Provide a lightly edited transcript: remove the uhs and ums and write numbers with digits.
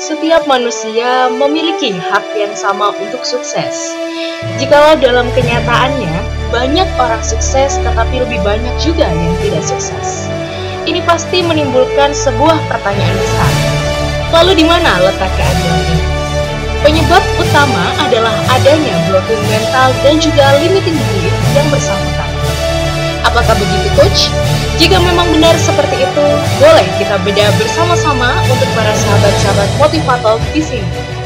Setiap manusia memiliki hak yang sama untuk sukses. Jikalau dalam kenyataannya, banyak orang sukses tetapi lebih banyak juga yang tidak sukses. Ini pasti menimbulkan sebuah pertanyaan besar. Lalu di mana letak keadilan ini? Penyebab utama adalah adanya blocking mental dan juga limiting belief yang bersangkutan. Apakah begitu, Coach? Jika memang benar seperti itu, boleh kita bedah bersama-sama untuk para sahabat-sahabat motivator di sini.